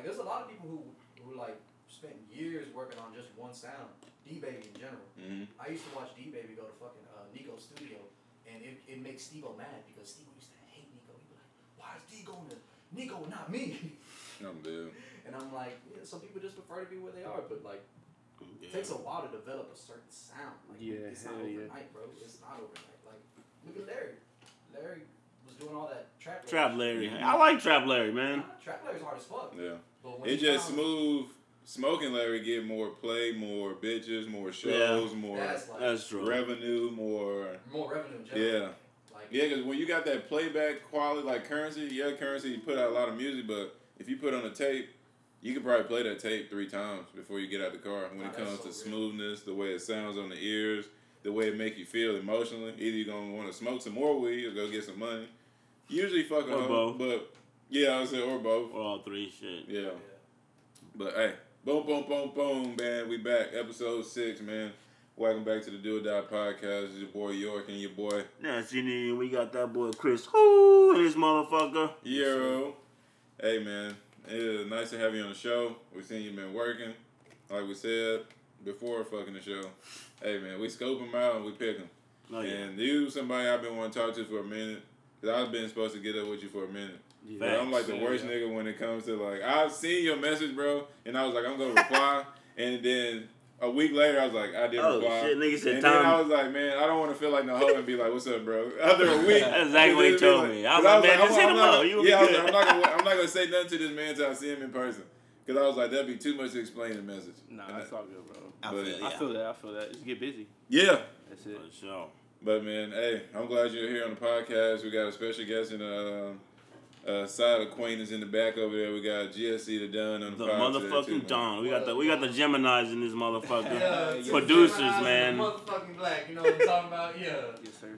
Like, there's a lot of people who like, spent years working on just one sound. D-Baby in general. Mm-hmm. I used to watch D-Baby go to fucking Nico's studio, and it makes Steve-O mad because Steve-O used to hate Nico. He'd be like, why is D going to Nico and not me? And I'm like, yeah, some people just prefer to be where they are, but like, it takes a while to develop a certain sound. Like, it's not overnight, bro. It's not overnight. Like, look at Larry. Larry was doing all that trap. Trap Larry. Mm-hmm. I like Trap Larry, man. Trap Larry's hard as fuck. Yeah. But when it just smooth. Smoke and Larry get more play, more bitches, more shows, more revenue, more revenue in general. Yeah. Like, yeah, because when you got that playback quality, like Currency, you put out a lot of music, but if you put on a tape, you can probably play that tape 3 times before you get out the car. When it comes to smoothness, the way it sounds on the ears, the way it make you feel emotionally, either you're going to want to smoke some more weed or go get some money. Usually fucking both. But yeah, I would say or both. Or all three, shit. Yeah. But hey. Boom, boom, boom, boom, man. We back. Episode 6, man. Welcome back to the Do or Dot podcast. It's your boy York and your boy. Nah, we got that boy Chris. Who is motherfucker? Yo. Hey, man. It is nice to have you on the show. We've seen you been working. Like we said before fucking the show. Hey, man. We scope them out and we pick them. Oh, yeah. And you somebody I've been wanting to talk to for a minute. Because I've been supposed to get up with you for a minute. Yeah. But I'm like the worst nigga when it comes to like, I've seen your message, bro, and I was like, I'm going to reply. And then a week later, I was like, I didn't reply. Shit, nigga said, and then I was like, man, I don't want to feel like no hoe and be like, what's up, bro? After a week. That's exactly what he told me. I was like, man, just hit him up. I'm not going to say nothing to this man until I see him in person. Because I was like, that'd be too much to explain the message. Nah, that's all good, bro. I feel that. Just get busy. Yeah. That's it. For sure. But, man, hey, I'm glad you're here on the podcast. We got a special guest in the side acquaintance in the back over there. We got GSC the Don on the podcast. The motherfucking Don. We got the Geminis in this motherfucker. Yeah, producers, Geminis, man. Motherfucking black. You know what I'm talking about? Yeah. Yes, sir.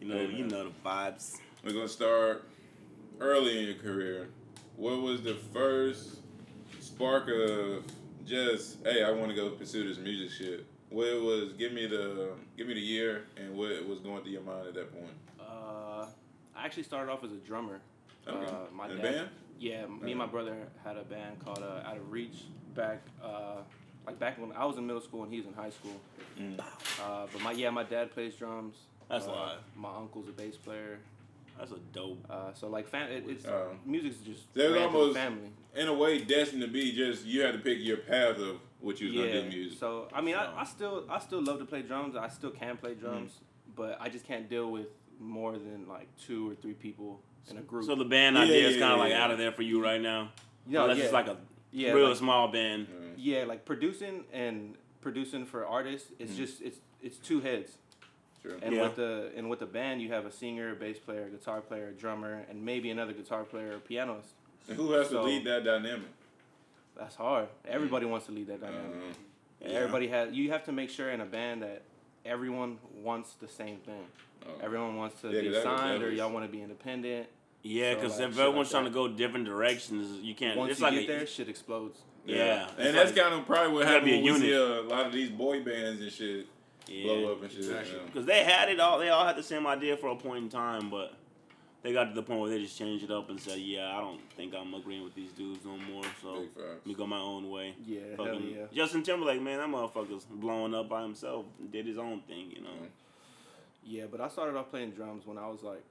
You know the vibes. We're gonna start early in your career. What was the first spark of just, hey, I want to go pursue this music shit? What was? Give me the year and what was going through your mind at that point? I actually started off as a drummer. Okay. My dad, band? Yeah, me and my brother had a band called Out of Reach back when I was in middle school and he was in high school. Mm. But my dad plays drums. That's a lot. My uncle's a bass player. That's a dope. So like music's just almost family. In a way destined to be just you had to pick your path of what you was gonna do in music. So I mean I still love to play drums. I still can play drums, but I just can't deal with more than like 2 or 3 people in a group. So the band idea is kind of like out of there for you right now. Yeah, unless it's like a real small band. Yeah, like producing for artists, it's just it's two heads. True. And with the band, you have a singer, bass player, guitar player, drummer, and maybe another guitar player or pianist. And who has to lead that dynamic? That's hard. Everybody wants to lead that dynamic. Yeah. Everybody has. You have to make sure in a band that everyone wants the same thing. Everyone wants to be signed, or y'all want to be independent. Yeah, because so, if everyone's trying to go different directions, you can't. Once you get there, shit explodes. Yeah. And that's kind of probably what happened when we see a lot of these boy bands and shit blow up and shit. Because they had it all. They all had the same idea for a point in time, but they got to the point where they just changed it up and said, yeah, I don't think I'm agreeing with these dudes no more, so let me go my own way. Yeah, hell yeah. Justin Timberlake, man, that motherfucker's blowing up by himself. Did his own thing, you know. Mm-hmm. Yeah, but I started off playing drums when I was like,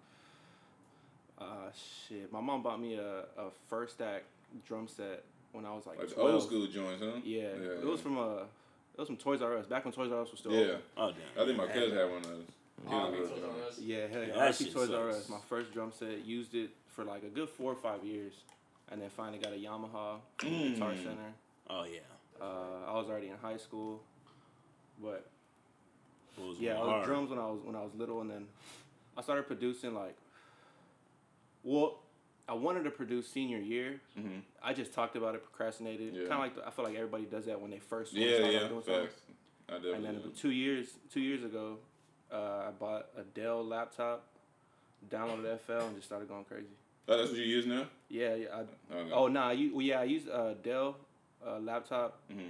shit. My mom bought me a first act drum set when I was like 12. Old school joints, huh? Yeah. It was from Toys R Us, back when Toys R Us was still open. Oh, damn. I think my cousin had one of those. Yeah, hell yeah. I actually Toys R Us, my first drum set, used it for like a good 4 or 5 years, and then finally got a Yamaha Guitar Center. Oh, yeah. I was already in high school, but... I was drums when I was little, and then I started producing I wanted to produce senior year. Mm-hmm. I just talked about it, procrastinated. Yeah. Kind of like I feel like everybody does that when they first start doing something. I definitely and then about 2 years ago, I bought a Dell laptop, downloaded FL, and just started going crazy. Oh, that's what you use now? Yeah. I used a Dell laptop. Mm-hmm.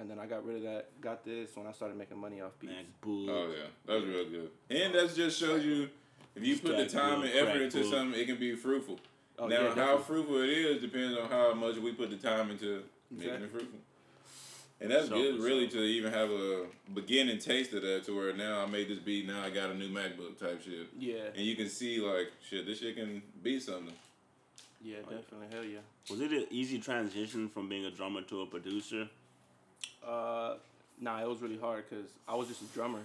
And then I got rid of that, got this, when I started making money off beats. Oh, yeah. That was real good. And that just shows you, if you put the time and effort into something, it can be fruitful. Oh, now, yeah, how fruitful it is depends on how much we put the time into making it fruitful. And that's so good, really, to even have a beginning taste of that to where now I made this beat, now I got a new MacBook type shit. Yeah. And you can see, like, shit, this shit can be something. Yeah, like, definitely. Hell yeah. Was it an easy transition from being a drummer to a producer? Nah, it was really hard because I was just a drummer.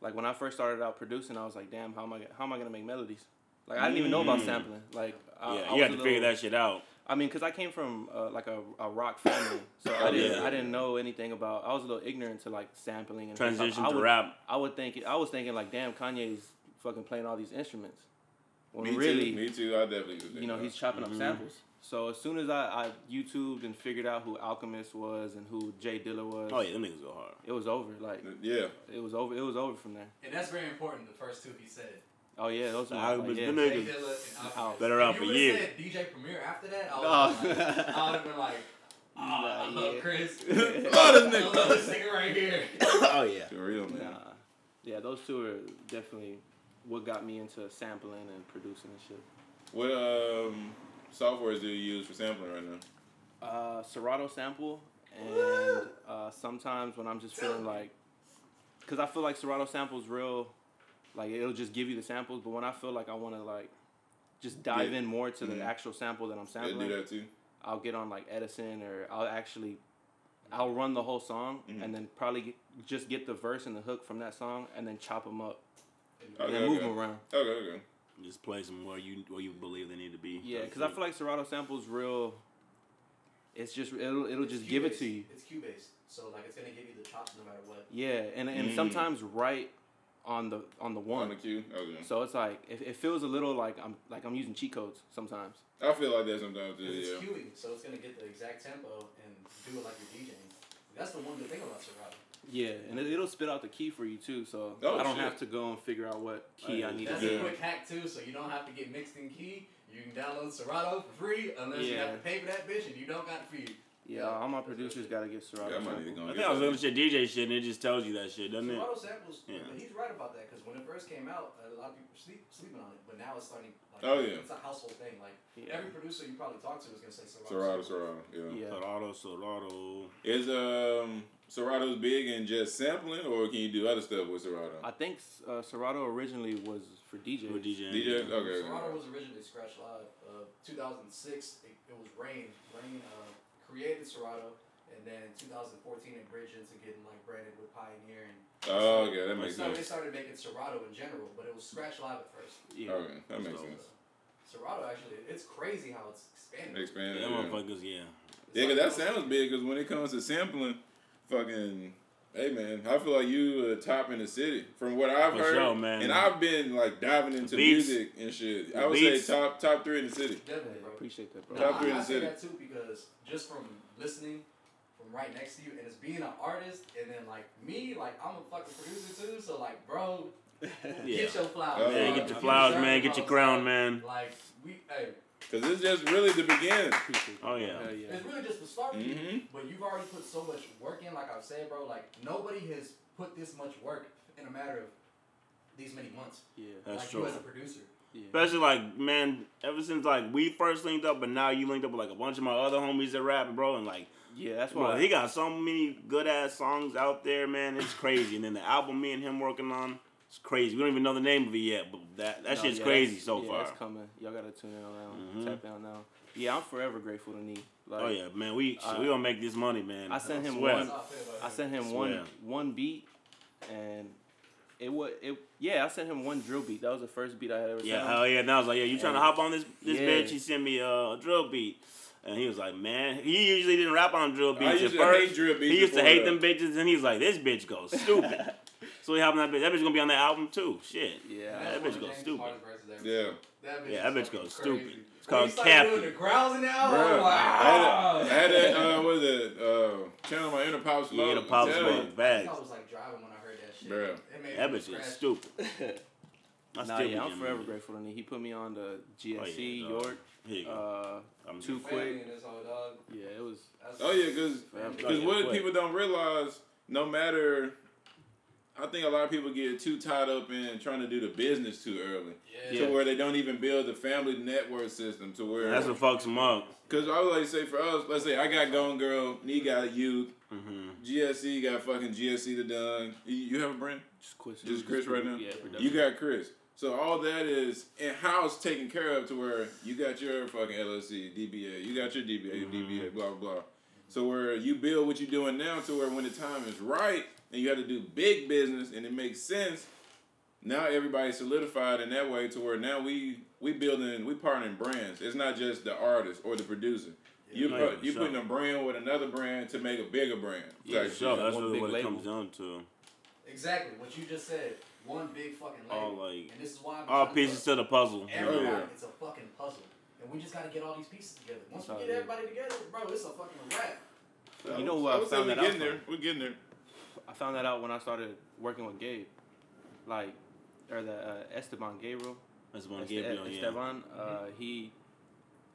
Like, when I first started out producing, I was like, damn, how am I going to make melodies? Like, I didn't even know about sampling. Like, I had to figure that shit out. I mean, because I came from, like, a rock family, so I didn't know anything about... I was a little ignorant to, like, sampling and... Transition to rap. I was thinking, like, damn, Kanye's fucking playing all these instruments. When me too. I definitely was thinking he's chopping up samples. So as soon as I YouTubed and figured out who Alchemist was and who Jay Dilla was... Oh, yeah, them niggas go hard. It was over, like... Yeah. It was over from there. And that's very important, the first two he said. Oh, yeah, those are Alchemist. Yeah. Niggas better out for years. If you said DJ Premier after that, I would have been like, oh, I love Chris. I love this nigga right here. Oh, yeah. For real, man. Nah. Yeah, those two are definitely what got me into sampling and producing and shit. What softwares do you use for sampling right now? Serato sample, and sometimes when I'm just feeling like... Because I feel like Serato sample's real... Like, it'll just give you the samples, but when I feel like I want to, like, just dive in more to the actual sample that I'm sampling, do that too. I'll get on, like, Edison, or I'll run the whole song, and then probably get the verse and the hook from that song, and then chop them up, and move them around. Okay. Just play some where you believe they need to be. Yeah, because I feel like Serato sample's real... It's just, it'll just give it to you. It's Cubase, so, like, it's going to give you the chops no matter what. Yeah, and sometimes right... On the one. On the cue? Okay. So it's like, it feels a little like I'm using cheat codes sometimes. I feel like that sometimes, yeah. It's cueing, so it's going to get the exact tempo and do it like you're DJing. That's the one good thing about Serato. Yeah, and it'll spit out the key for you too, so I don't have to go and figure out what key I need to do. That's a quick hack too, so you don't have to get mixed in key. You can download Serato for free, unless you have to pay for that bitch and you don't got it for you. Yeah, all my producers gotta get Serato samples. I think I was looking at your DJ shit and it just tells you that shit, doesn't it? Serato samples, he's right about that, because when it first came out, a lot of people were sleeping on it, but now it's starting, like, it's a household thing. Like, every producer you probably talk to is gonna say Serato. Serato. Is Serato's big in just sampling, or can you do other stuff with Serato? I think Serato originally was for DJs. For DJs. DJs? Okay. Serato was originally Scratch Live. 2006, it was Rain, created Serato, and then in 2014 it bridged into getting, like, branded with Pioneer. And that makes sense. They started making Serato in general, but it was Scratch Live at first. Yeah. Okay, that makes sense. Serato, actually, it's crazy how it's expanded. That motherfuckers, because that sounds big, because when it comes to sampling, fucking, hey, man, I feel like you top in the city. From what I've heard, sure, man, and I've been, like, diving into music and shit. I would say top three in the city. Definitely, bro. Appreciate that, bro. Top three in the city. I say that, too, because just from listening from right next to you, and it's being an artist, and then, like, me, like, I'm a fucking producer, too, so, like, bro, get your flowers. Man, get your flowers, man. Get your crown, man. Like, hey. Because it's just really the beginning. Oh, yeah. It's really just the start, but you've already put so much work in, like I've said, bro. Like, nobody has put this much work in a matter of these many months. Yeah, that's true. You as a producer. Yeah. Especially, like, man, ever since, like, we first linked up, but now you linked up with, like, a bunch of my other homies that rap, bro, and, like... Yeah, that's why. Bro, he got so many good-ass songs out there, man. It's crazy. And then the album me and him working on... It's crazy. We don't even know the name of it yet, but that shit's crazy so far. Yeah, it's coming. Y'all gotta tune in around, tap down now. Yeah, I'm forever grateful to Knee. Like, oh yeah, man. We gonna make this money, man. I sent him one beat, and I sent him one drill beat. That was the first beat I had ever sent. Yeah, hell yeah. And I was like, you trying to hop on this bitch? He sent me a drill beat. And he was like, man, he usually didn't rap on drill beats at first. Hate drill beats. He used to hate them bitches, and he was like, this bitch goes stupid. So he hopped on that bitch. That bitch gonna be on that album too. Shit. Yeah. That bitch goes stupid. Yeah. That bitch goes stupid. It's called Captain. The growls in the album. Wow. I had that. What is it? Channel my inner pop smoke. Inner pop smoke. Bad. I was like driving when I heard that shit. Bro. That bitch is stupid. I'm forever grateful to him. He put me on the GSC, York. Too Quick. Yeah, it was. Because what people don't realize, no matter I think a lot of people get too tied up in trying to do the business too early, to where they don't even build the family network system. To where that's what fucks them up. Because I would like to say for us, let's say I got Gone Girl, Knee got Youth, GSC got fucking GSC the Dunn. You have a brand? Just Chris right now. Yeah, you got Chris. So all that is in-house taken care of to where you got your fucking LLC, DBA, you got your DBA, DBA, blah, blah, blah. So where you build what you're doing now to where when the time is right and you have to do big business and it makes sense, now everybody's solidified in that way to where now we partnering brands. It's not just the artist or the producer. You're putting a brand with another brand to make a bigger brand. Yeah, like, sure. That's really what it comes down to. Exactly. What you just said. One big fucking label. And this is why all pieces to the puzzle. It's a fucking puzzle. And we just gotta get all these pieces together. Once we get everybody together, bro, it's a fucking wrap. So, you know what? I found that out. We're getting there. I found that out when I started working with Gabe. Esteban Gabriel. Esteban,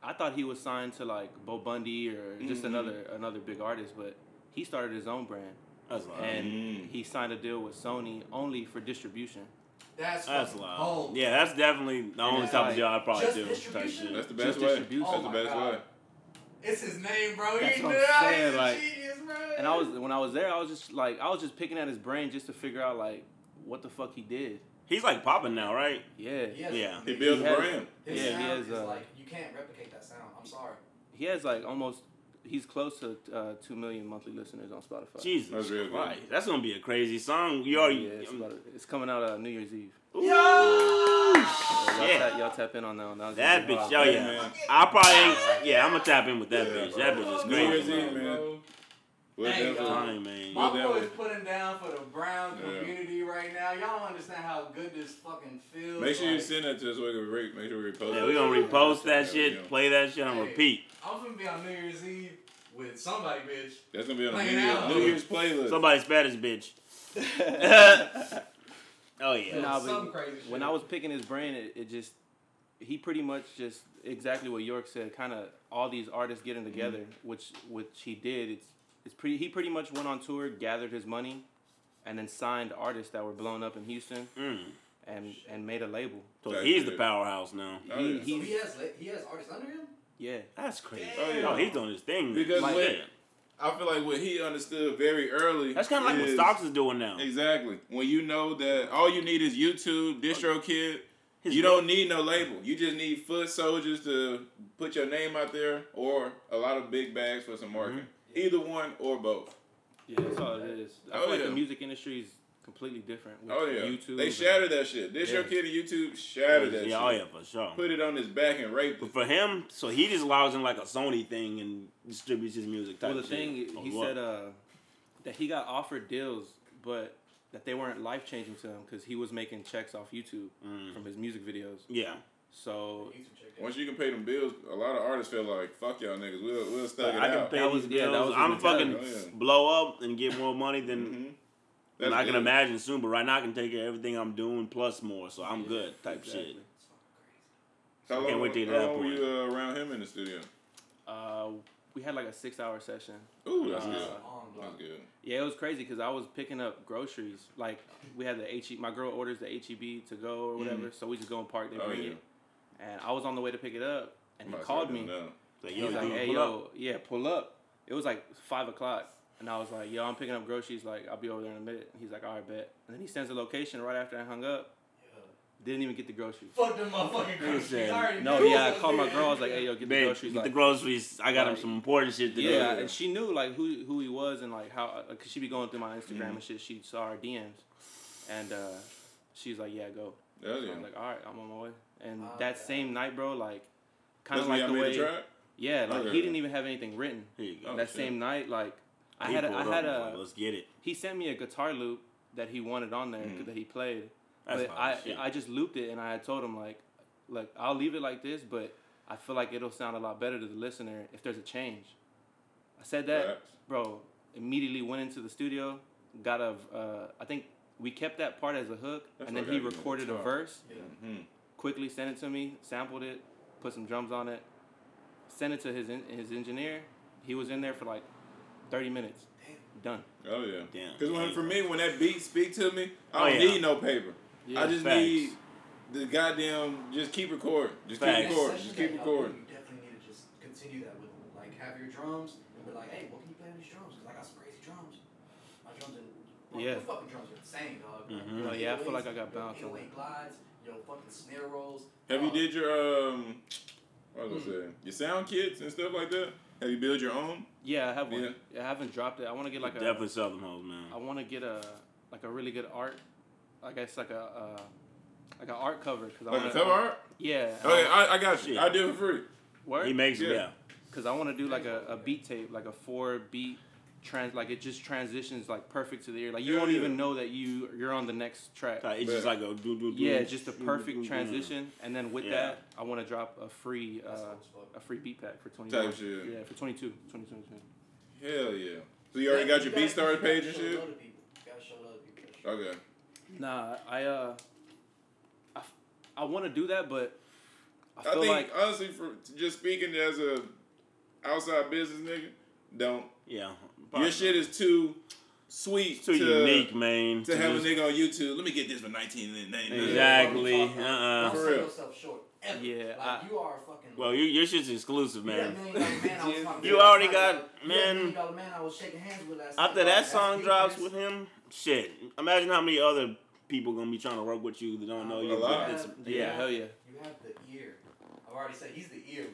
I thought he was signed to like Bo Bundy or just another big artist, but he started his own brand. That's loud. And he signed a deal with Sony only for distribution. That's loud. Cold. Yeah, that's definitely the only type of job I probably do. That's the best way. That's the best way. It's his name, bro. He's genius, bro. And when I was there, I was just picking at his brain just to figure out like what the fuck he did. He's like popping now, right? Yeah. He builds a brand. His sound is like you can't replicate that sound. I'm sorry. He has like almost. He's close to 2 million monthly listeners on Spotify. Jesus, that's real good. That's gonna be a crazy song. It's coming out New Year's Eve. Ooh. Yo, y'all tap in on that one. That bitch, I'm gonna tap in with that bitch. That bitch is crazy. New Year's Eve, man. My boy's putting down for the brown community right now. Y'all don't understand how good this fucking feels. Make sure you send that to us so we can make sure we repost it. Yeah, we're going to repost that shit, play that shit on repeat. I'm going to be on New Year's Eve with somebody, bitch. That's going to be on New Year's playlist. Somebody spat his bitch. Oh, yeah. When I was picking his brain, he pretty much just, exactly what York said, kind of all these artists getting together, which he did. He pretty much went on tour, gathered his money, and then signed artists that were blown up in Houston, and made a label. So he's the powerhouse now. He has artists under him? Yeah. That's crazy. Damn. Oh, he's doing his thing. Because I feel like what he understood very early. That's kind of like what Stocks is doing now. Exactly. When you know that all you need is YouTube, DistroKid. You don't need no label. You just need foot soldiers to put your name out there or a lot of big bags for some marketing. Either one or both. Yeah, that's all it is. I feel like the music industry is completely different with YouTube. They shattered that shit. DistroKid and YouTube shattered that shit. Oh, yeah, for sure. Put it on his back and raped it. But for him, so he just allows him like a Sony thing and distributes his music type shit. He said that he got offered deals, but that they weren't life-changing to him because he was making checks off YouTube from his music videos. Yeah. So once you can pay them bills, a lot of artists feel like, fuck y'all niggas, we'll stuck it out. I can pay these bills. I'm fucking blow up and get more money than I can imagine soon. But right now I can take care of everything I'm doing plus more, so I'm good type shit. I can't wait to get that point. How long were you around him in the studio? We had like a 6-hour session. Ooh, that's good. That's good. Yeah, it was crazy because I was picking up groceries. Like we had the my girl orders the HEB to go or whatever, so we just go and park there and bring it. And I was on the way to pick it up, and he called me. Pull up. It was like 5 o'clock, and I was like, yo, I'm picking up groceries. Like, I'll be over there in a minute. And he's like, all right, bet. And then he sends the location right after I hung up. Didn't even get the groceries. Fuck them motherfucking groceries. I called my girl. I was like, hey, yo, get the groceries. Get the groceries. I got him some important shit to do. Yeah, and she knew, like, who he was and, like, how. Because she be going through my Instagram and shit. She saw our DMs. And she's like, yeah, go. So I was like, all right, I'm on my way. And same night, bro, like, kind of like the way, he didn't even have anything written. Same night, like, I had let's get it. He sent me a guitar loop that he wanted on there that he played. I just looped it, and I had told him like, look, I'll leave it like this, but I feel like it'll sound a lot better to the listener if there's a change. I said that, bro. Immediately went into the studio, got a. I think we kept that part as a hook, and then he recorded a verse. Yeah. Mm-hmm. Quickly sent it to me, sampled it, put some drums on it, sent it to his engineer. He was in there for like 30 minutes. Damn. done. Oh yeah. Damn. Because for me, when that beat speak to me, I don't need no paper. Yeah, I just need the goddamn. Just keep recording. Just keep recording. You definitely need to just continue that with like have your drums and be like, hey, what can you play on these drums? Because I got some crazy drums. My drums and the fucking drums are insane, dog. Mm-hmm. Oh yeah, I feel like I got bounced. Your glides, your fucking snare rolls. Have you did your your sound kits and stuff like that? Have you built your own? Yeah, I have one. Yeah. I haven't dropped it. I want to get like definitely sell them hoes, man. I want to get a really good art. I guess like an art cover. Cause I a cover art? Yeah. Okay, I got you. Yeah. I do it for free. What? He makes it. Yeah. Because I want to do like a beat tape, like a 4-beat it just transitions like perfect to the ear. Like you won't even know that you're on the next track. It's just like a do. Yeah, just a perfect transition. And then with that, I want to drop a free beat pack for $22. Yeah, for $22. Hell yeah! So you already got your BeatStars page and shit. Okay. Nah, I want to do that, but I feel think like honestly, for just speaking as a outside business nigga, don't. Yeah. Probably. Your shit is too sweet, it's too unique, man. To have a nigga on YouTube, let me get this for $19.99. Exactly. For real. Yeah. You are a fucking. Well, your shit's exclusive, man. You already got man. I was shaking hands with last after that song drops with him, shit. Imagine how many other people gonna be trying to work with you that don't know you. Hell yeah. You have the ear. I've already said he's the ear,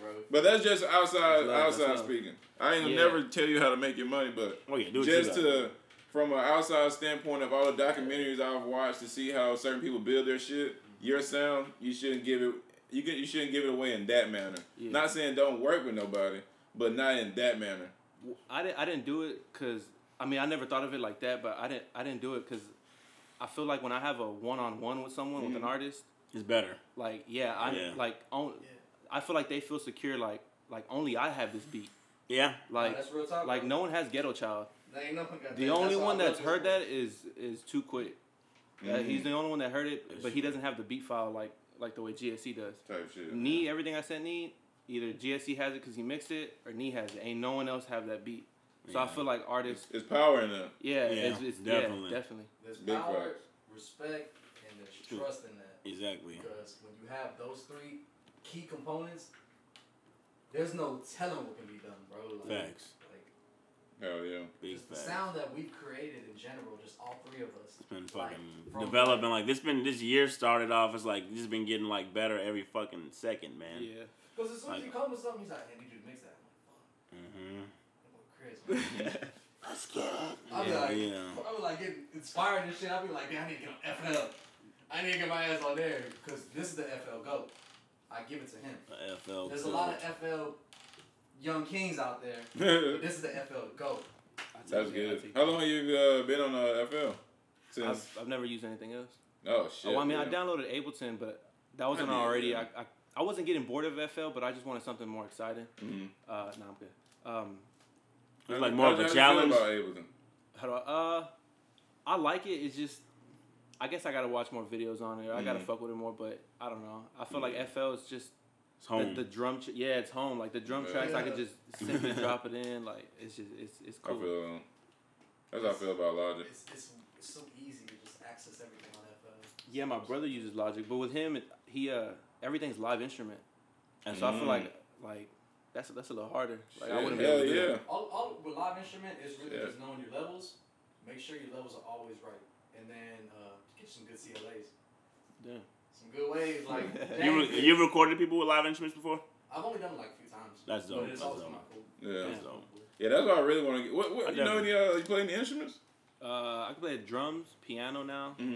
bro. But that's just outside speaking. I ain't never tell you how to make your money, but just to from an outside standpoint of all the documentaries I've watched to see how certain people build their shit, your sound, you shouldn't give it away in that manner. Yeah. Not saying don't work with nobody, but not in that manner. I didn't do it because I never thought of it like that, but I didn't do it because I feel like when I have a one-on-one with someone with an artist. It's better. Like, I feel like they feel secure. Like only I have this beat. Yeah. Like, that's real talk, no one has Ghetto Child. Ain't no one got the only one that's heard that is Too Quick. Mm-hmm. He's the only one that heard it, but he doesn't have the beat file like the way GSC does. Type shit. Knee, everything I said Knee, either GSC has it because he mixed it, or Knee has it. Ain't no one else have that beat. So I feel like artists. It's power in that. Yeah. It's definitely. Yeah, definitely. There's big power, respect, and there's trust in that. Exactly. Because when you have those three key components, there's no telling what can be done, bro. Facts. Hell yeah. Big facts. The sound that we've created in general, just all three of us. It's been fucking developing. This year started off as this has been getting better every fucking second, man. Yeah. Because as soon as you come with something, he's like, hey, I need you to mix that. I'm like, fuck. Mm-hmm. Chris, man. Let's get it. I was get inspired and shit. I'd be like, man, I need to get an FL. I need to get my ass on there because this is the FL GOAT. I give it to him. The FL There's a lot of FL young kings out there, but this is the FL GOAT. That's good. How long have you been on FL? Since I've never used anything else. Oh, shit. Oh, I downloaded Ableton, but that wasn't already. I wasn't getting bored of FL, but I just wanted something more exciting. Mm-hmm. No, I'm good. It's more of a challenge. How do you feel about Ableton? I like it. It's just... I guess I gotta watch more videos on it. I gotta fuck with it more, but I don't know. I feel like FL is just the drum. It's home. Like the drum tracks, I could just simply drop it in. Like it's just it's cool. That's how I feel about Logic. It's so easy to just access everything on FL. Yeah, my brother uses Logic, but with him, he everything's live instrument, and so I feel like that's a little harder. Like I wouldn't be able to do it. All with live instrument is really just knowing your levels. Make sure your levels are always right. And then get some good CLAs. Yeah. Some good waves. You recorded people with live instruments before? I've only done it a few times. That's dope. But it's always kind of cool. Yeah. That's dope. Yeah, that's what I really want to get. What you know any you play any instruments? I can play drums, piano now. Mm-hmm.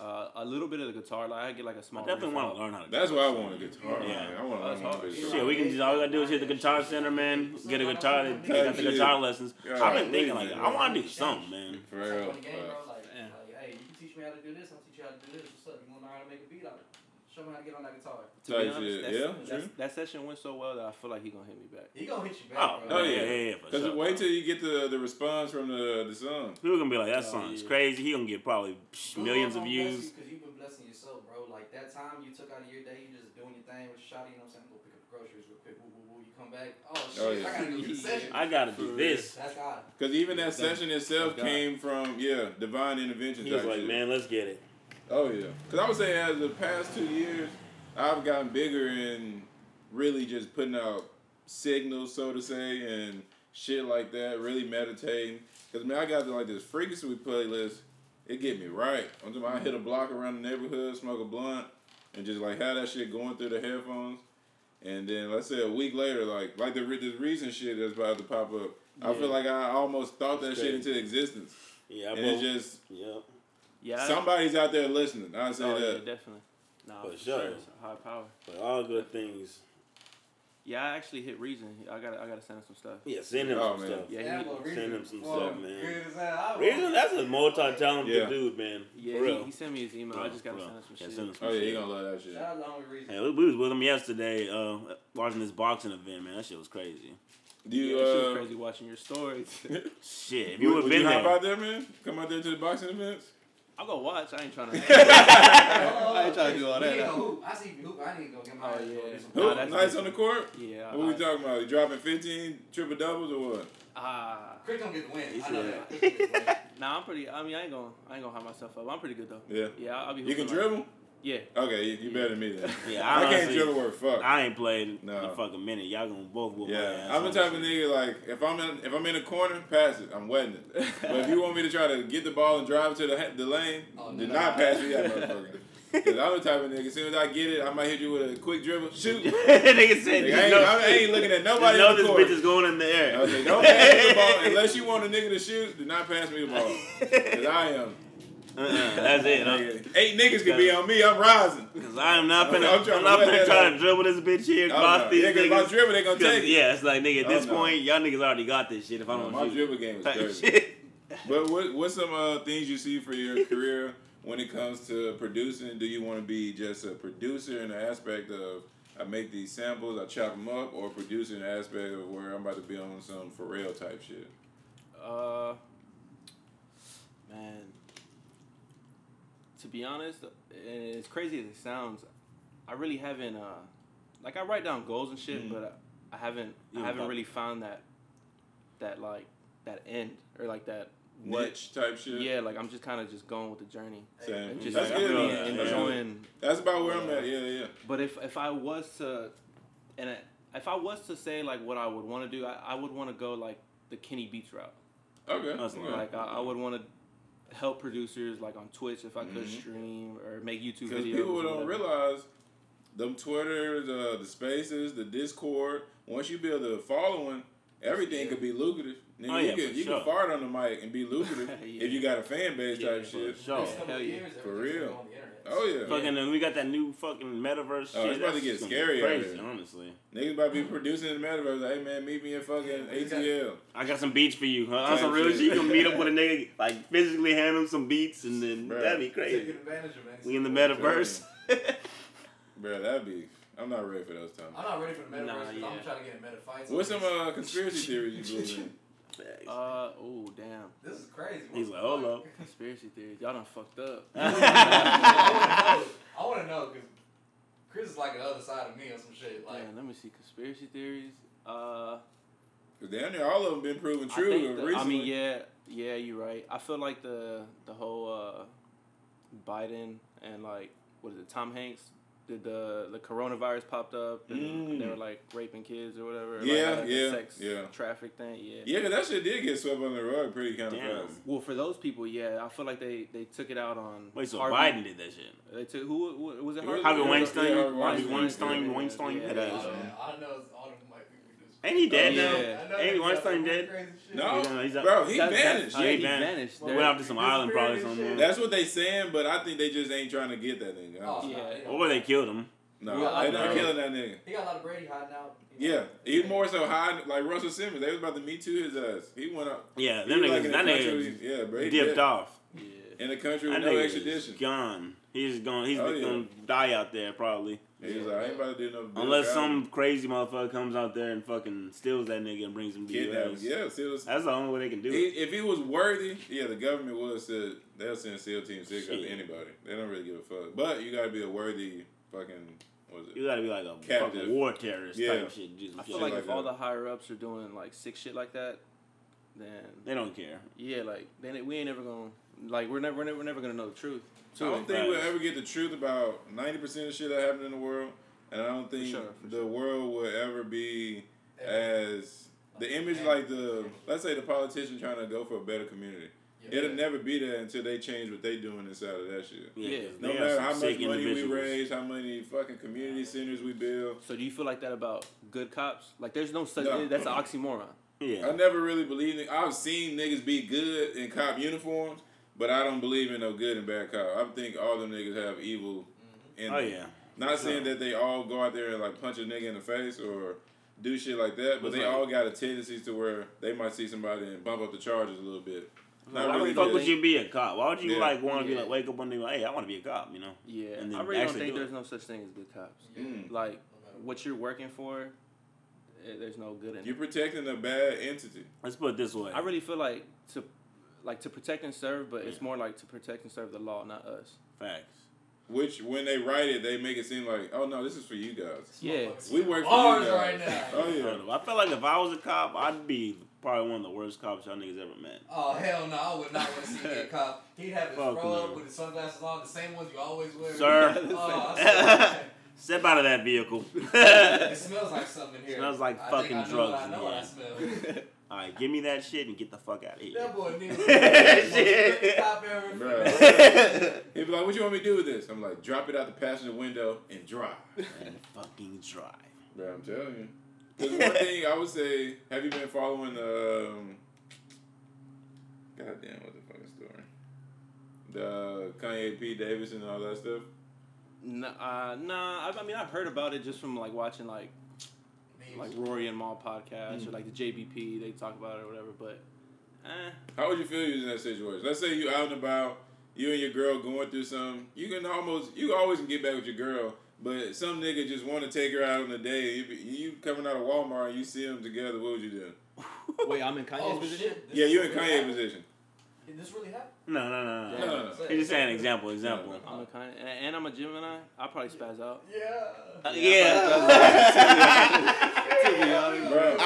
A little bit of the guitar. I get a small. I definitely want to learn how to. That's why I want a guitar. Yeah. I want to learn how to. Shit, we can just all we gotta do is hit the Guitar Center, man. Get a guitar. They got the guitar lessons. I've been thinking I want to do something, man. For real. Me how to do this, I'll teach you how to do this. What's up? You want to learn how to make a beat out of it? Show me how to get on that guitar. That session went so well that I feel like he's going to hit me back. He's going to hit you back, bro. Yeah. Because wait till you get the response from the song. People are going to be like, that song is crazy. He going to get probably millions of views. Because you've been blessing yourself, bro. That time you took out of your day, you just doing your thing with Shotty, you know what I'm saying? Go pick up the groceries real quick. Woo, woo, woo. You come back. Oh shit! Oh, yeah. I gotta do this session. I gotta do this. That's God. Because even that session itself came from divine intervention. He was like, man, let's get it. Oh yeah. Because I would say as the past 2 years, I've gotten bigger in really just putting out signals, so to say, and shit like that. Really meditating. Because man, I got like this frequency playlist. It get me right. I hit a block around the neighborhood, smoke a blunt, and just like have that shit going through the headphones. And then let's say a week later, like the Reason shit that's about to pop up. Yeah. I feel like I almost thought that shit into existence. Yeah, and it's just somebody's out there listening. I say that definitely. No, for sure, it's high power. But all good things. Yeah, I actually hit Reason. I gotta send him some stuff. Yeah, send him some stuff. Yeah, send him some stuff, man. Reason, that's a multi-talented dude, man. Yeah, for real. He sent me his email. I just gotta send him some shit. Send him some shit. He gonna love that shit. Shout out to Reason. Hey, we was with him yesterday, watching this boxing event, man. That shit was crazy. That shit was crazy watching your stories. Shit, if you would have been there. Out there, man? Come out there to the boxing events. I'll go watch. I ain't trying to. I ain't trying to do all that. I see hoop. I need to go get my hoop. Nice on the court. Yeah. What we talking about? You dropping 15 triple doubles or what? Chris don't get the win. I know that. Nah, I'm pretty. I mean, I ain't gonna hide myself up. I'm pretty good though. Yeah. Yeah, I'll be. You can dribble. Yeah. Okay, you better than me then. Yeah, I can't dribble worth fuck. I ain't played in a fucking minute. Y'all gonna both whoop my ass. I'm the type of nigga like if I'm in a corner, pass it. I'm wetting it. But if you want me to try to get the ball and drive to the lane, do not pass me that motherfucker. Because I'm the type of nigga, as soon as I get it, I might hit you with a quick dribble. Shoot. Nigga said, I ain't looking at nobody in the court. This bitch is going in the air. I was like, don't pass me the ball. Unless you want a nigga to shoot, do not pass me the ball. Because I am. That's it. Eight niggas can be on me. I'm rising. Cause I am not finna. I'm not finna try to dribble this bitch here. If I dribble, they gonna take it. Yeah, it's like nigga. At this point, y'all niggas already got this shit. If I don't shoot, my dribble game is crazy. But what's some things you see for your career when it comes to producing? Do you want to be just a producer in the aspect of I make these samples, I chop them up, or producer in the aspect of where I'm about to be on some Pharrell type shit? Man. To be honest, as crazy as it sounds, I really haven't. Like I write down goals and shit, but I haven't really found that end or like that niche type shit. Yeah, like I'm just kind of just going with the journey. Same. Just that's good. Really enjoying. That's about where I'm at. Yeah, yeah. But if I was to say like what I would want to do, I would want to go like the Kenny Beats route. Okay. Like I would want to help producers like on Twitch if I could stream or make YouTube videos. Because people don't realize them Twitter, the Spaces, the Discord. Once you build a following, everything could be lucrative. Nigga, you can fart on the mic and be lucrative if you got a fan base type shit. Sure. Hell yeah. For real. Oh yeah. Fucking, and we got that new fucking metaverse shit. It's about to get scary crazy, out there. Honestly. Niggas about to be producing in the metaverse. Like, hey man, meet me in fucking ATL. I got some beats for you, huh? That's some real shit. You can meet up with a nigga, like physically hand him some beats, and then that'd be crazy. Take advantage of it. We in the metaverse. Bro, that'd be. I'm not ready for those times. I'm not ready for the metaverse. I'm gonna try to get in meta fights. What's some conspiracy theories you believe in? Oh damn! This is crazy. He's like, hold up, conspiracy theories. Y'all done fucked up. I want to know because Chris is like the other side of me or some shit. Like, damn, let me see conspiracy theories. Damn near all of them been proven true recently. I mean, yeah, you're right. I feel like the whole Biden and like what is it, Tom Hanks. The coronavirus popped up and they were like raping kids or whatever. Yeah, like, the sex traffic thing. Yeah, that shit did get swept under the rug pretty kind of fast. Well, for those people, I feel like they took it out on. Wait, so Harvey. Biden did that shit? They took who was it? Harvey Weinstein. Weinstein. Yeah, I know it's all the white people do. Ain't he dead now? Ain't Weinstein dead? No, bro, he vanished. Yeah, he vanished. Went off to some island probably somewhere. That's what they saying, but I think they just ain't trying to get that nigga. Or they killed him. No, they're not killing that nigga. He got a lot of Brady hiding out. Yeah, even more so hiding like Russell Simmons. They was about to Me Too his ass. He went up. Yeah, them niggas. That nigga. Yeah, Brady dipped off. Yeah. In the country with no extradition. Gone. He's gone. He's gonna die out there probably. He was like, I ain't about to do no. Unless some crazy motherfucker comes out there and fucking steals that nigga and brings him to you. Yeah, steals. That's the only way they can do it. If he was worthy, the government they'll send SEAL Team 6 after anybody. They don't really give a fuck. But you gotta be a worthy fucking You gotta be like a captive. Fucking war terrorist type shit. I feel like if all the higher ups are doing like sick shit like that, then they don't care. Yeah, like then we ain't ever gonna like we're never gonna know the truth. I don't think we'll ever get the truth about 90% of shit that happened in the world, and I don't think the world will ever be as the image like the let's say the politician trying to go for a better community. It'll never be there until they change what they doing inside of that shit. Yeah. No matter how much money we raise, how many fucking community centers we build. So do you feel like that about good cops? Like there's no such that's an oxymoron. Yeah. I never really believed it. I've seen niggas be good in cop uniforms, but I don't believe in no good and bad cop. I think all them niggas have evil in them. Oh yeah. Not saying that they all go out there and like punch a nigga in the face or do shit like that, but they all got a tendency to where they might see somebody and bump up the charges a little bit. Like, why the fuck would you be a cop? Why would you like want to be like wake up one day like, hey, I want to be a cop, you know? Yeah, and then I really don't think there's no such thing as good cops. Mm. Like what you're working for, there's no good in it. You're protecting a bad entity. Let's put it this way. I really feel like to protect and serve, but it's more like to protect and serve the law, not us. Facts. Which, when they write it, they make it seem like, oh, no, this is for you guys. Yeah. We work for you guys. Right now. Oh, yeah. I feel like if I was a cop, I'd be probably one of the worst cops y'all niggas ever met. Oh, hell no. I would not want to see me a cop. He'd have his robe with his sunglasses on, the same ones you always wear. Sir. Step out of that vehicle. It smells like something in here. It smells like fucking drugs in here. All right, give me that shit and get the fuck out of here. That boy needs to stop everything. He'd be like, what you want me to do with this? I'm like, drop it out the passenger window and drive. And fucking drive. Bro, I'm telling you. Because one thing I would say, have you been following the... goddamn, what the fuck is the story? The Kanye, P. Davidson and all that stuff? Nah, I mean, I've heard about it just from like watching like Rory and Maul podcast or like the JBP, they talk about it or whatever, but How would you feel using that situation? Let's say you out and about, you and your girl going through something. You always can get back with your girl, but some nigga just want to take her out on a day. You coming out of Walmart and you see them together, what would you do? Wait, I'm in Kanye's position? Yeah, you're in Kanye's position. Did this really happen? No. He's just saying example. Yeah, I'm a kind of, and I'm a Gemini. I probably spaz out. Yeah.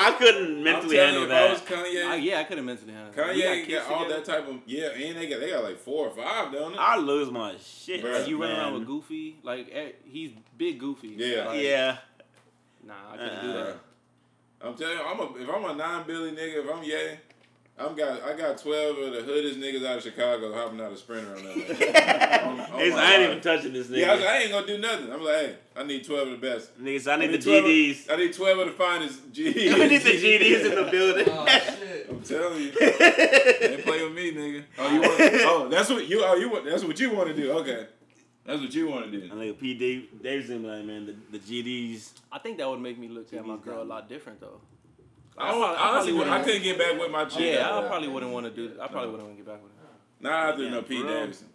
I couldn't mentally handle that. I couldn't mentally handle that. Kanye got all that type of and they got like 4 or 5 down there. I lose my shit. Bruh, like you running around with Goofy, like he's big Goofy. Yeah. Like, nah, I couldn't do that. I'm telling you, if I'm a 9 billion nigga, if I'm I got 12 of the hoodest niggas out of Chicago hopping out of Sprinter on that. I ain't even touching this nigga. Yeah, I ain't gonna do nothing. I'm like, hey, I need 12 of the best. Niggas, I need the GDs. I need 12 of the finest GDs. I need the GDs in the building. Oh, shit. I'm telling you. They play with me, nigga. That's what you want to do. Okay. That's what you want to do. I think P. Davidson, like, man, the GDs. I think that would make me look at my girl a lot different, though. I couldn't get back with my chick. Yeah, I probably wouldn't want to do that. I probably wouldn't want to get back with her. Nah, I do no Pete Davidson.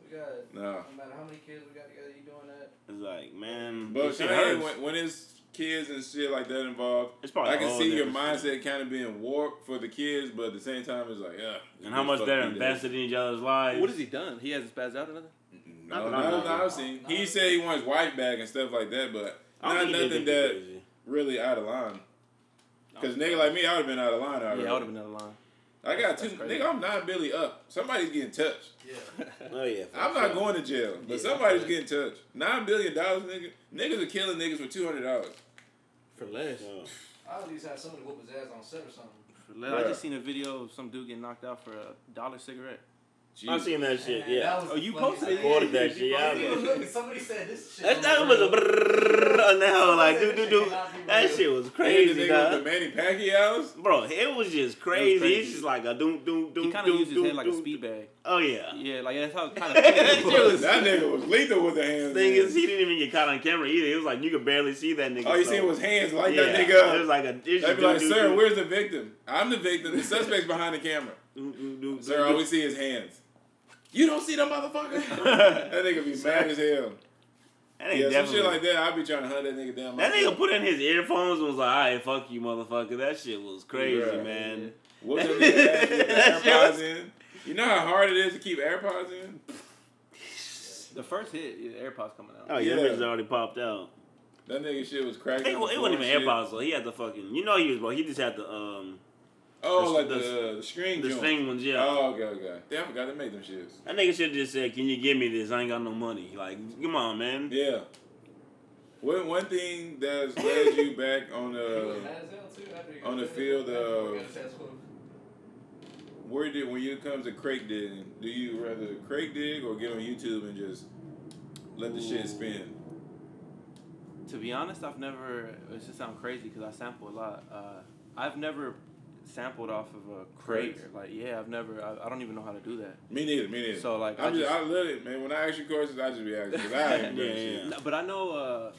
No matter how many kids we got together, you doing that? It's like, man. But when it's kids and shit like that involved, I can see your mindset kind of being warped for the kids, but at the same time, it's like, yeah. And how much they're invested in each other's lives. What has he done? He hasn't spazzed out or nothing? No, I've seen. He said he wants his wife back and stuff like that, but not nothing that really out of line. Because nigga like me, I would have been out of line already. Yeah, I would have been out of line. I got two. Nigga, I'm 9 billion up. Somebody's getting touched. Yeah. Oh, yeah. I'm not going to jail, but somebody's getting touched. $9 billion, nigga. Niggas are killing niggas for $200. For less. Oh. I at least have somebody whoop his ass on set or something. For less. I just seen a video of some dude getting knocked out for $1 cigarette. I seen that shit, yeah. That you posted it. I ordered that shit. Yeah, somebody said this shit. That was a brrrr now, like, dude. That shit was crazy, dog. The Manny Pacquiao's? Bro, it was just crazy. It's just like a doom. He kind of used his hand like a speed bag. Oh, yeah. Yeah, like, that's how kind of... That nigga was lethal with the hands. The thing is, he didn't even get caught on camera either. It was like, you could barely see that nigga. All you seen was hands like that nigga. It was like a... They'd be like, sir, where's the victim? I'm the victim. The suspect's behind the camera. Sir, all we see is hands. You don't see the motherfucker? That nigga be mad as hell. Some shit like that, I be trying to hunt that nigga down. That nigga put in his earphones and was like, all right, fuck you, motherfucker. That shit was crazy, man. What's that nigga AirPods in? You know how hard it is to keep AirPods in? The first hit, AirPods coming out. Oh, yeah, that bitch already popped out. That nigga shit was cracking. It wasn't even AirPods, though. He had the fucking, you know he was, bro. He just had the, the string joint. The string ones, yeah. Oh, okay. Damn, I forgot to make them shits. That nigga should have just said, can you give me this? I ain't got no money. Like, come on, man. Yeah. One thing that's led you back on the field of... Where did, when it comes to crate digging, do you rather crate dig or get on YouTube and just let the shit spin? To be honest, I've never, it's just sound crazy because I sample a lot. I've never sampled off of a crate. Like, yeah, I've never, I don't even know how to do that. Me neither. So, like, I love it, man. When I ask you questions, I just be asking because I ain't doing shit. No, but I know,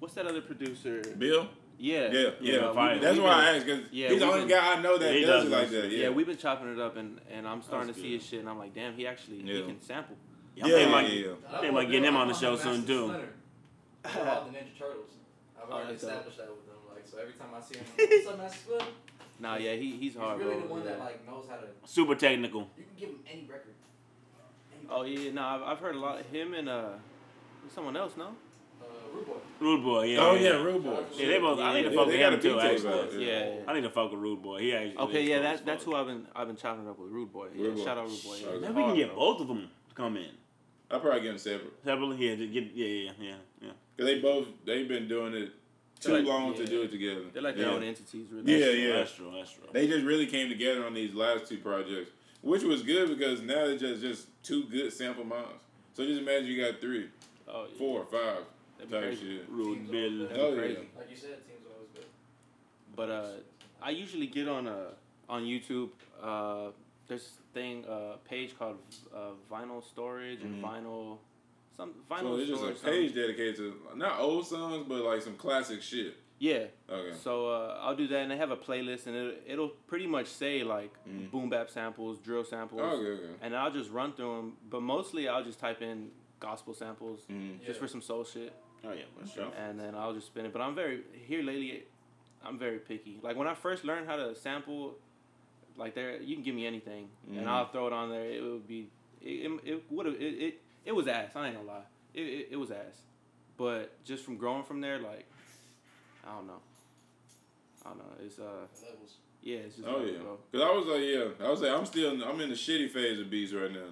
what's that other producer? Bill? Yeah. That's why I asked because he's the only guy I know that does it like that. Yeah, we've been chopping it up and I'm starting to see his shit and I'm like, damn, he actually he can sample. I think about getting him on the show soon too. For all the Ninja Turtles, I've already established that with them. Like, so every time I see him, I'm like, what's up, Master Splinter? Nah, yeah, he's hard. He's really the one that like knows how to. Super technical. You can give him any record. Oh yeah, no, I've heard a lot of him and someone else, no? Rude Boy, yeah. Oh, yeah, Rude Boy. Yeah, they both. I need to fuck with him too, actually. Yeah. I need to fuck with Rude Boy. He actually. Okay, yeah, that's who I've been chopping up with, Rude Boy. Yeah, shout out Rude Boy. Yeah. Maybe we can get both of them to come in. I'll probably get them separately. Yeah, yeah. Cause they've been doing it too long to do it together. They're like their own entities, really. Yeah. That's true. They just really came together on these last two projects, which was good because now they're just two good sample moms. So just imagine you got 3, 4, 5. That'd be crazy. Like you said, teams always good. But I usually get on YouTube. There's this thing page called Vinyl Storage and Vinyl some Vinyl. So it's just a page dedicated to not old songs, but like some classic shit. Yeah. Okay. So I'll do that, and I have a playlist, and it'll pretty much say like boom bap samples, drill samples, and I'll just run through them. But mostly I'll just type in gospel samples for some soul shit. Oh yeah, for sure. And then I'll just spin it. But I'm very picky. Like when I first learned how to sample, like you can give me anything and I'll throw it on there. It would be it was ass. I ain't gonna lie. It was ass. But just from growing from there, like I don't know. It's levels. Yeah, it's just bro. Cause I was like I'm in the shitty phase of beats right now.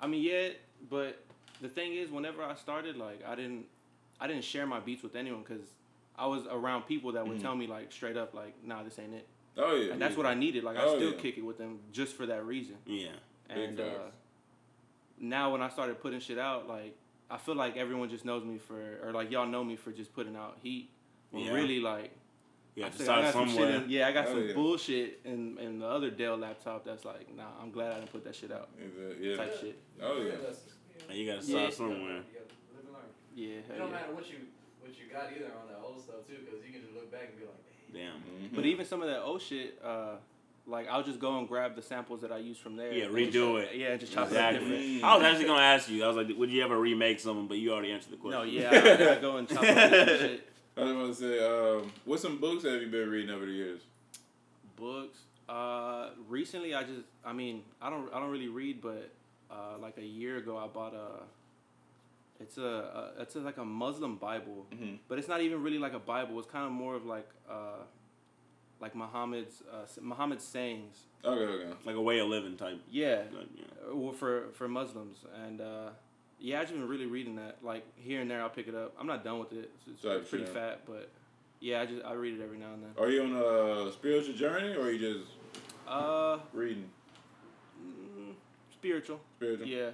I mean but the thing is, whenever I started, like I didn't share my beats with anyone because I was around people that would tell me like straight up, like, nah, this ain't it. Oh yeah. And that's what I needed. Like I still kick it with them just for that reason. Yeah. And now when I started putting shit out, like I feel like everyone just knows me or like y'all know me for just putting out heat. Well, really, like I got some bullshit in the other Dell laptop that's like, nah, I'm glad I didn't put that shit out. Yeah. Type shit. Oh, yeah. And you got to start somewhere. You got to live and learn. Yeah. It don't matter what you got either on that old stuff, too, because you can just look back and be like, damn. But even some of that old shit, like, I'll just go and grab the samples that I used from there. Yeah, redo it. Yeah, just chop it up different. I was actually going to ask you. I was like, would you ever remake something? But you already answered the question. No, yeah. I go and chop up different shit. I was going to say, what some books have you been reading over the years? Books? Recently, I don't really read, but like a year ago, I bought it's like a Muslim Bible, but it's not even really like a Bible. It's kind of more of like Muhammad's sayings. Okay. Like a way of living type. Yeah. Well, for Muslims and. I've just been really reading that. Like, here and there, I'll pick it up. I'm not done with it. It's pretty fat, but, I read it every now and then. Are you on a spiritual journey, or are you just reading? Spiritual. Yeah.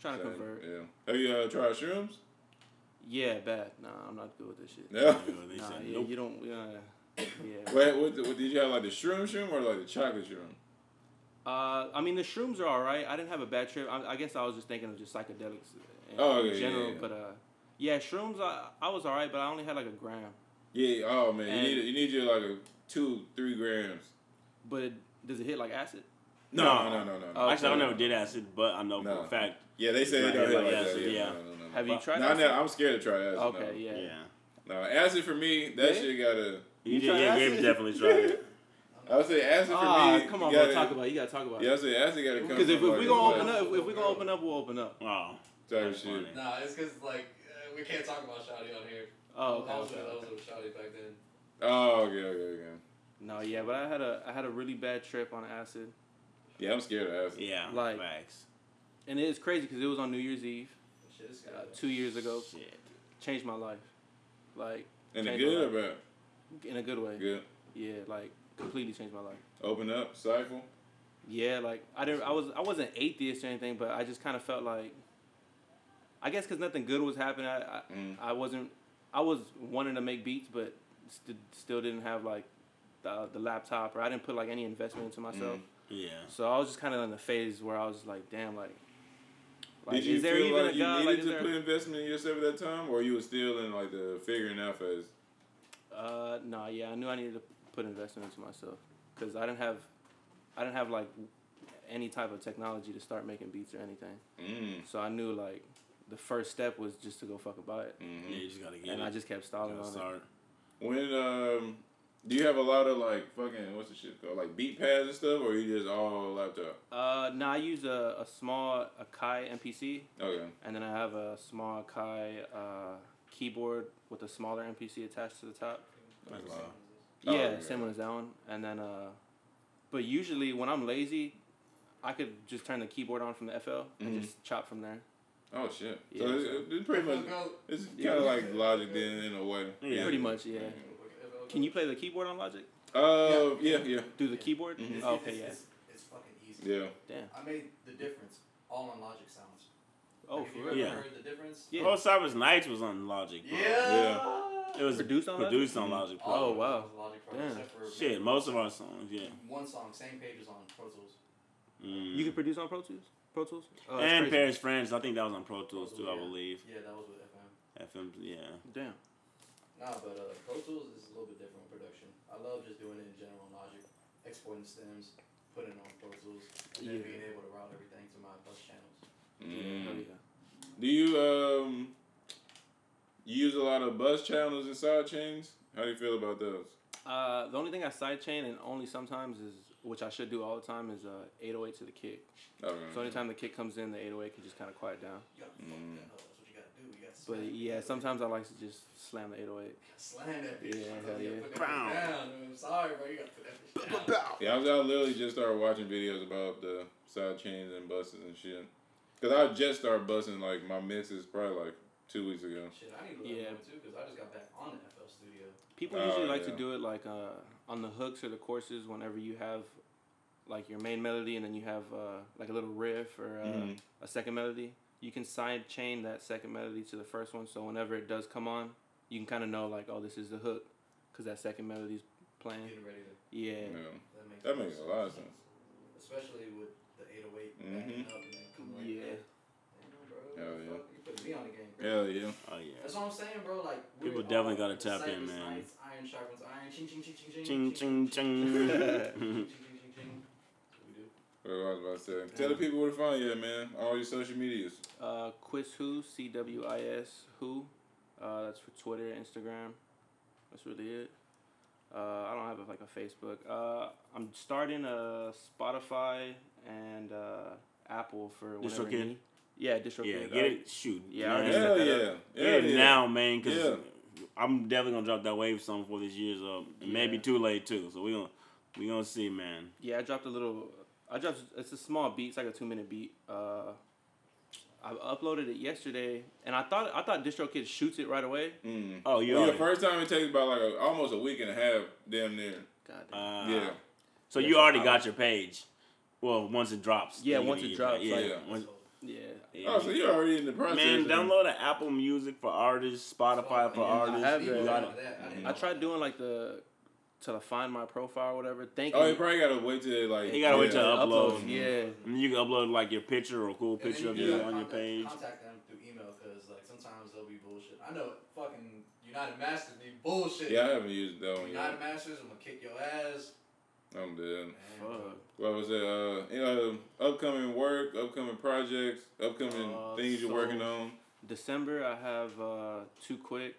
Trying to convert. Yeah. Have you tried shrooms? Yeah, bad. Nah, I'm not good with this shit. No? Nope. You don't... yeah. Wait, what did you have, like, the shroom or, like, the chocolate shroom? The shrooms are all right. I didn't have a bad trip. I guess I was just thinking of just psychedelics in general. Yeah. But, shrooms, I was all right, but I only had, like, a gram. Yeah, oh, man. And you need your, like, 2-3 grams. But does it hit, like, acid? No. Actually, I never did acid, but I know for a fact. Yeah, they say it don't hit like acid. Yeah. No. Have you tried acid? No, I'm scared to try acid. Okay, No, acid for me, that shit gotta... You definitely try it. I would say acid for me. Come on, bro. Talk about it. You gotta talk about it. Yeah, I say acid gotta come. Because if we're gonna open up, we'll open up. Wow. Type shit. Nah, it's because like we can't talk about Shawty on here. Oh, okay. I was with Shawty back then. Oh, okay. No, yeah, but I had a really bad trip on acid. Yeah, I'm scared of acid. Yeah, like, facts. And it's crazy because it was on New Year's Eve, 2 years ago. Shit, changed my life, like in a good or bad? In a good way. Good. Yeah, like completely changed my life. Open up, cycle. Yeah, like I wasn't atheist or anything, but I just kind of felt like, I guess because nothing good was happening. I was wanting to make beats, but still didn't have like the laptop, or I didn't put like any investment into myself. Yeah. So I was just kind of in the phase where I was like, damn, like did you is there feel even like a God? You needed to put investment in yourself at that time, or you were still in like the figuring out phase? I knew I needed to put investment into myself because I didn't have like any type of technology to start making beats or anything. So I knew like the first step was just to go fucking buy it. Mm-hmm. Yeah, you just gotta get it. And I just kept stalling on it. When do you have a lot of like fucking what's the shit called, like beat pads and stuff, or are you just all laptop? No, I use a small Akai MPC. Okay. And then I have a small Akai keyboard with a smaller MPC attached to the top. That's loud. Yeah, same one as that one. And then but usually when I'm lazy, I could just turn the keyboard on from the FL and just chop from there. Oh shit! Yeah. So it's pretty much it's kind of like Logic then in a way. Yeah. Pretty much, yeah. Can you play the keyboard on Logic? Yeah. Do the keyboard? Mm-hmm. Oh, okay, yeah. It's fucking easy. Yeah. Damn. I made the difference all on Logic sounds. Oh, for real? Yeah. Heard the difference? Yeah. Whole Cyrus Nights was on Logic. Bro. Yeah. It was produced on Logic. Pro. Oh wow. Logic Pro, damn. Shit, most of our songs, yeah. One song, same page is on Pro Tools. You can produce on Pro Tools. Pro Tools? Oh, and Paris Friends. I think that was on Pro Tools too, yeah. I believe. Yeah, that was with FM. FM, yeah. Damn. Nah, but Pro Tools is a little bit different with production. I love just doing it in general in Logic, exporting stems, putting it on Pro Tools, and then being able to route everything to my bus channels. Mm. Oh, yeah. Do you use a lot of bus channels and side chains? How do you feel about those? The only thing I sidechain and only sometimes is, which I should do all the time, is 808 to the kick. Okay. So anytime the kick comes in, the 808 can just kind of quiet down. You gotta fuck that up. That's what you gotta do. You gotta slam sometimes I like to just slam the 808. Slam that bitch. Yeah, hell yeah. Put that down. I'm sorry, bro. You gotta put that bitch down. Yeah, I literally just started watching videos about the side chains and buses and shit. Because I just started bussing, like, my mixes probably, like, 2 weeks ago. Shit, I need to learn more too because I just got back on the FL Studio. People usually like to do it like on the hooks or the courses whenever you have like your main melody and then you have like a little riff or a second melody. You can side chain that second melody to the first one, so whenever it does come on, you can kind of know like, oh, this is the hook because that second melody's playing. Getting ready to. Yeah. That makes a lot of sense. Especially with the 808 backing up and then coming like that. Hell yeah. You put me on the game, bro. Hell yeah. Oh yeah. That's what I'm saying, bro. Like people definitely gotta tap in, man. Nights, iron sharpens iron. Ching ching ching ching ching ching ching ching ching ching ching. What I was about to say. Tell the people where to find you, man. All your social medias. Quiz Who, CWIS Who. That's for Twitter, Instagram. That's really it. I don't have like a Facebook. I'm starting a Spotify and Apple for whatever. DistroKid. Yeah, DistroKid. Yeah, get it. Shoot. Yeah, get it now, man, because I'm definitely going to drop that wave song before this year's up. Maybe too late, too. So we're gonna see, man. Yeah, I dropped it's a small beat. It's like a 2-minute beat. I uploaded it yesterday, and I thought DistroKid shoots it right away. Mm. Oh, yeah. The first time it takes about like almost a week and a half, damn near. God damn. Yeah. So you already got your page. Well, once it drops. Yeah, once it drops. Yeah. Oh, so you're already in the process. Man, download an Apple Music for artists, Spotify for artists. I have that. I tried doing like to find my profile or whatever. You probably gotta wait till wait till upload. Yeah, and you can upload like your picture or a cool picture of you on your page. Contact them through email because like sometimes they'll be bullshit. I know fucking United Masters be bullshit. Yeah, I haven't used that one. United Masters, I'm gonna kick your ass. I'm dead. Fuck. What was it? Upcoming work, upcoming projects, upcoming things you're working on. December, I have Too Quick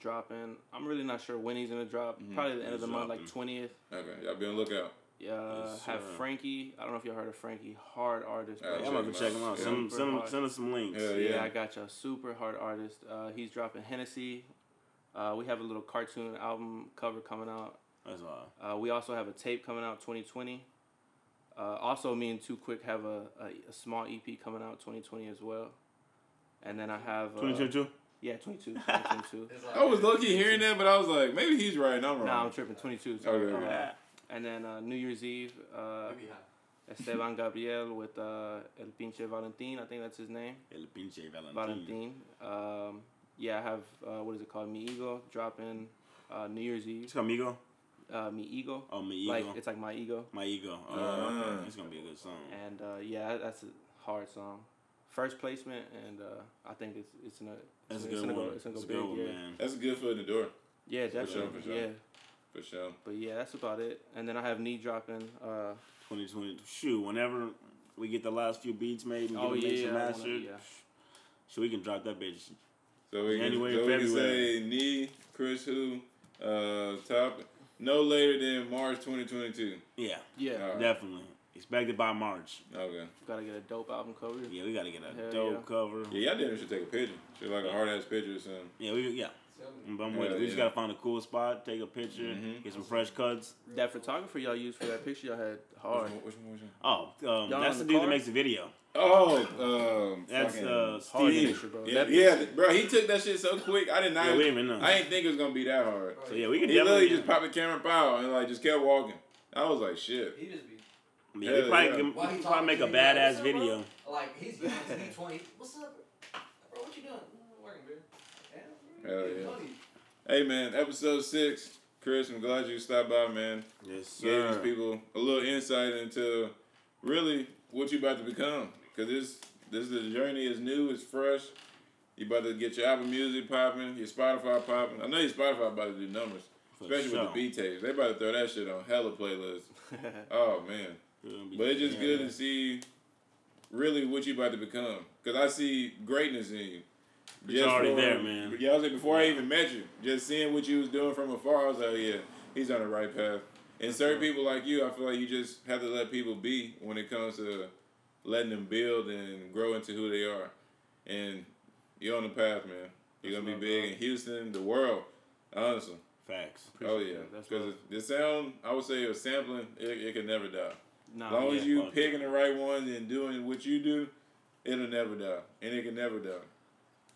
dropping. I'm really not sure when he's gonna drop. Probably the end of the month, like 20th. Okay, y'all be on the lookout. Have Frankie. I don't know if you heard of Frankie. Hard artist. I'm going to check him out. Send us some links. Yeah, I got you. Super hard artist. He's dropping Hennessy. We have a little cartoon album cover coming out. That's wild. We also have a tape coming out 2020. Also, me and Too Quick have a small EP coming out 2020 as well. And then I have... 2022? Yeah, 2022. I was low-key hearing that, but I was like, maybe he's right and I'm wrong. Nah, I'm tripping. 22. So okay, yeah. And then New Year's Eve, Esteban Gabriel with El Pinche Valentin. I think that's his name. El Pinche Valentin. I have, what is it called? Mi Ego, dropping New Year's Eve. It's called Mi Ego? Mi Ego. Oh, Mi Ego. It's like My Ego. My Ego. Oh, okay. It's going to be a good song. And, that's a hard song. First placement, and I think it's in a... That's a good one. It's a good one, man. That's a good foot in the door. Yeah, definitely. For sure. But yeah, that's about it. And then I have Knee dropping... 2020. Shoot, whenever we get the last few beats made and get them mastered, so we can drop that bitch. So we can say Knee, Chris who, top... No later than March 2022. Yeah. Yeah. Right. Definitely. Expected by March. Okay. Gotta get a dope album cover. Yeah, we gotta get a dope cover. Yeah, y'all didn't should take a picture. Should like a hard ass picture or something. Yeah, we just gotta find a cool spot, take a picture, get some fresh cuts. That photographer y'all used for that picture y'all had hard. Which one was that? Oh, that's the dude that makes the video. Oh, that's Steve. Picture, bro. Bro, he took that shit so quick. I did not. Yeah, I didn't think it was gonna be that hard. So yeah, we could. He literally just popped the camera pow and like just kept walking. I was like, shit. He just be. Yeah, we probably make a badass video. Like he's young, he's 20. What's up, bro? What you doing? I'm working, bro. Damn, bro. Hell yeah. Hey man, episode 6. Chris, I'm glad you stopped by, man. Yes, sir. Gave these people a little insight into really what you about to become. Because this the journey is new, it's fresh. You about to get your Apple Music popping, your Spotify popping. I know your Spotify about to do numbers, especially with the B tapes. They about to throw that shit on hella playlists. Oh man! But it's just good to see really what you about to become. Because I see greatness in you. You're already there, man. Yeah, I was like before I even met you, just seeing what you was doing from afar, I was like, yeah, he's on the right path. And certain people like you, I feel like you just have to let people be when it comes to letting them build and grow into who they are. And you're on the path, man. You're going to be big in Houston, the world, honestly. Facts. Because the sound, I would say your sampling, it can never die. Nah, as long as you picking the right ones and doing what you do, it'll never die. And it can never die.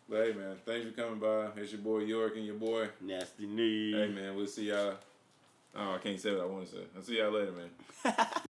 But hey, man, thanks for coming by. It's your boy York and your boy Nasty Knee. Hey, man, we'll see y'all. Oh, I can't say what I want to say. I'll see y'all later, man.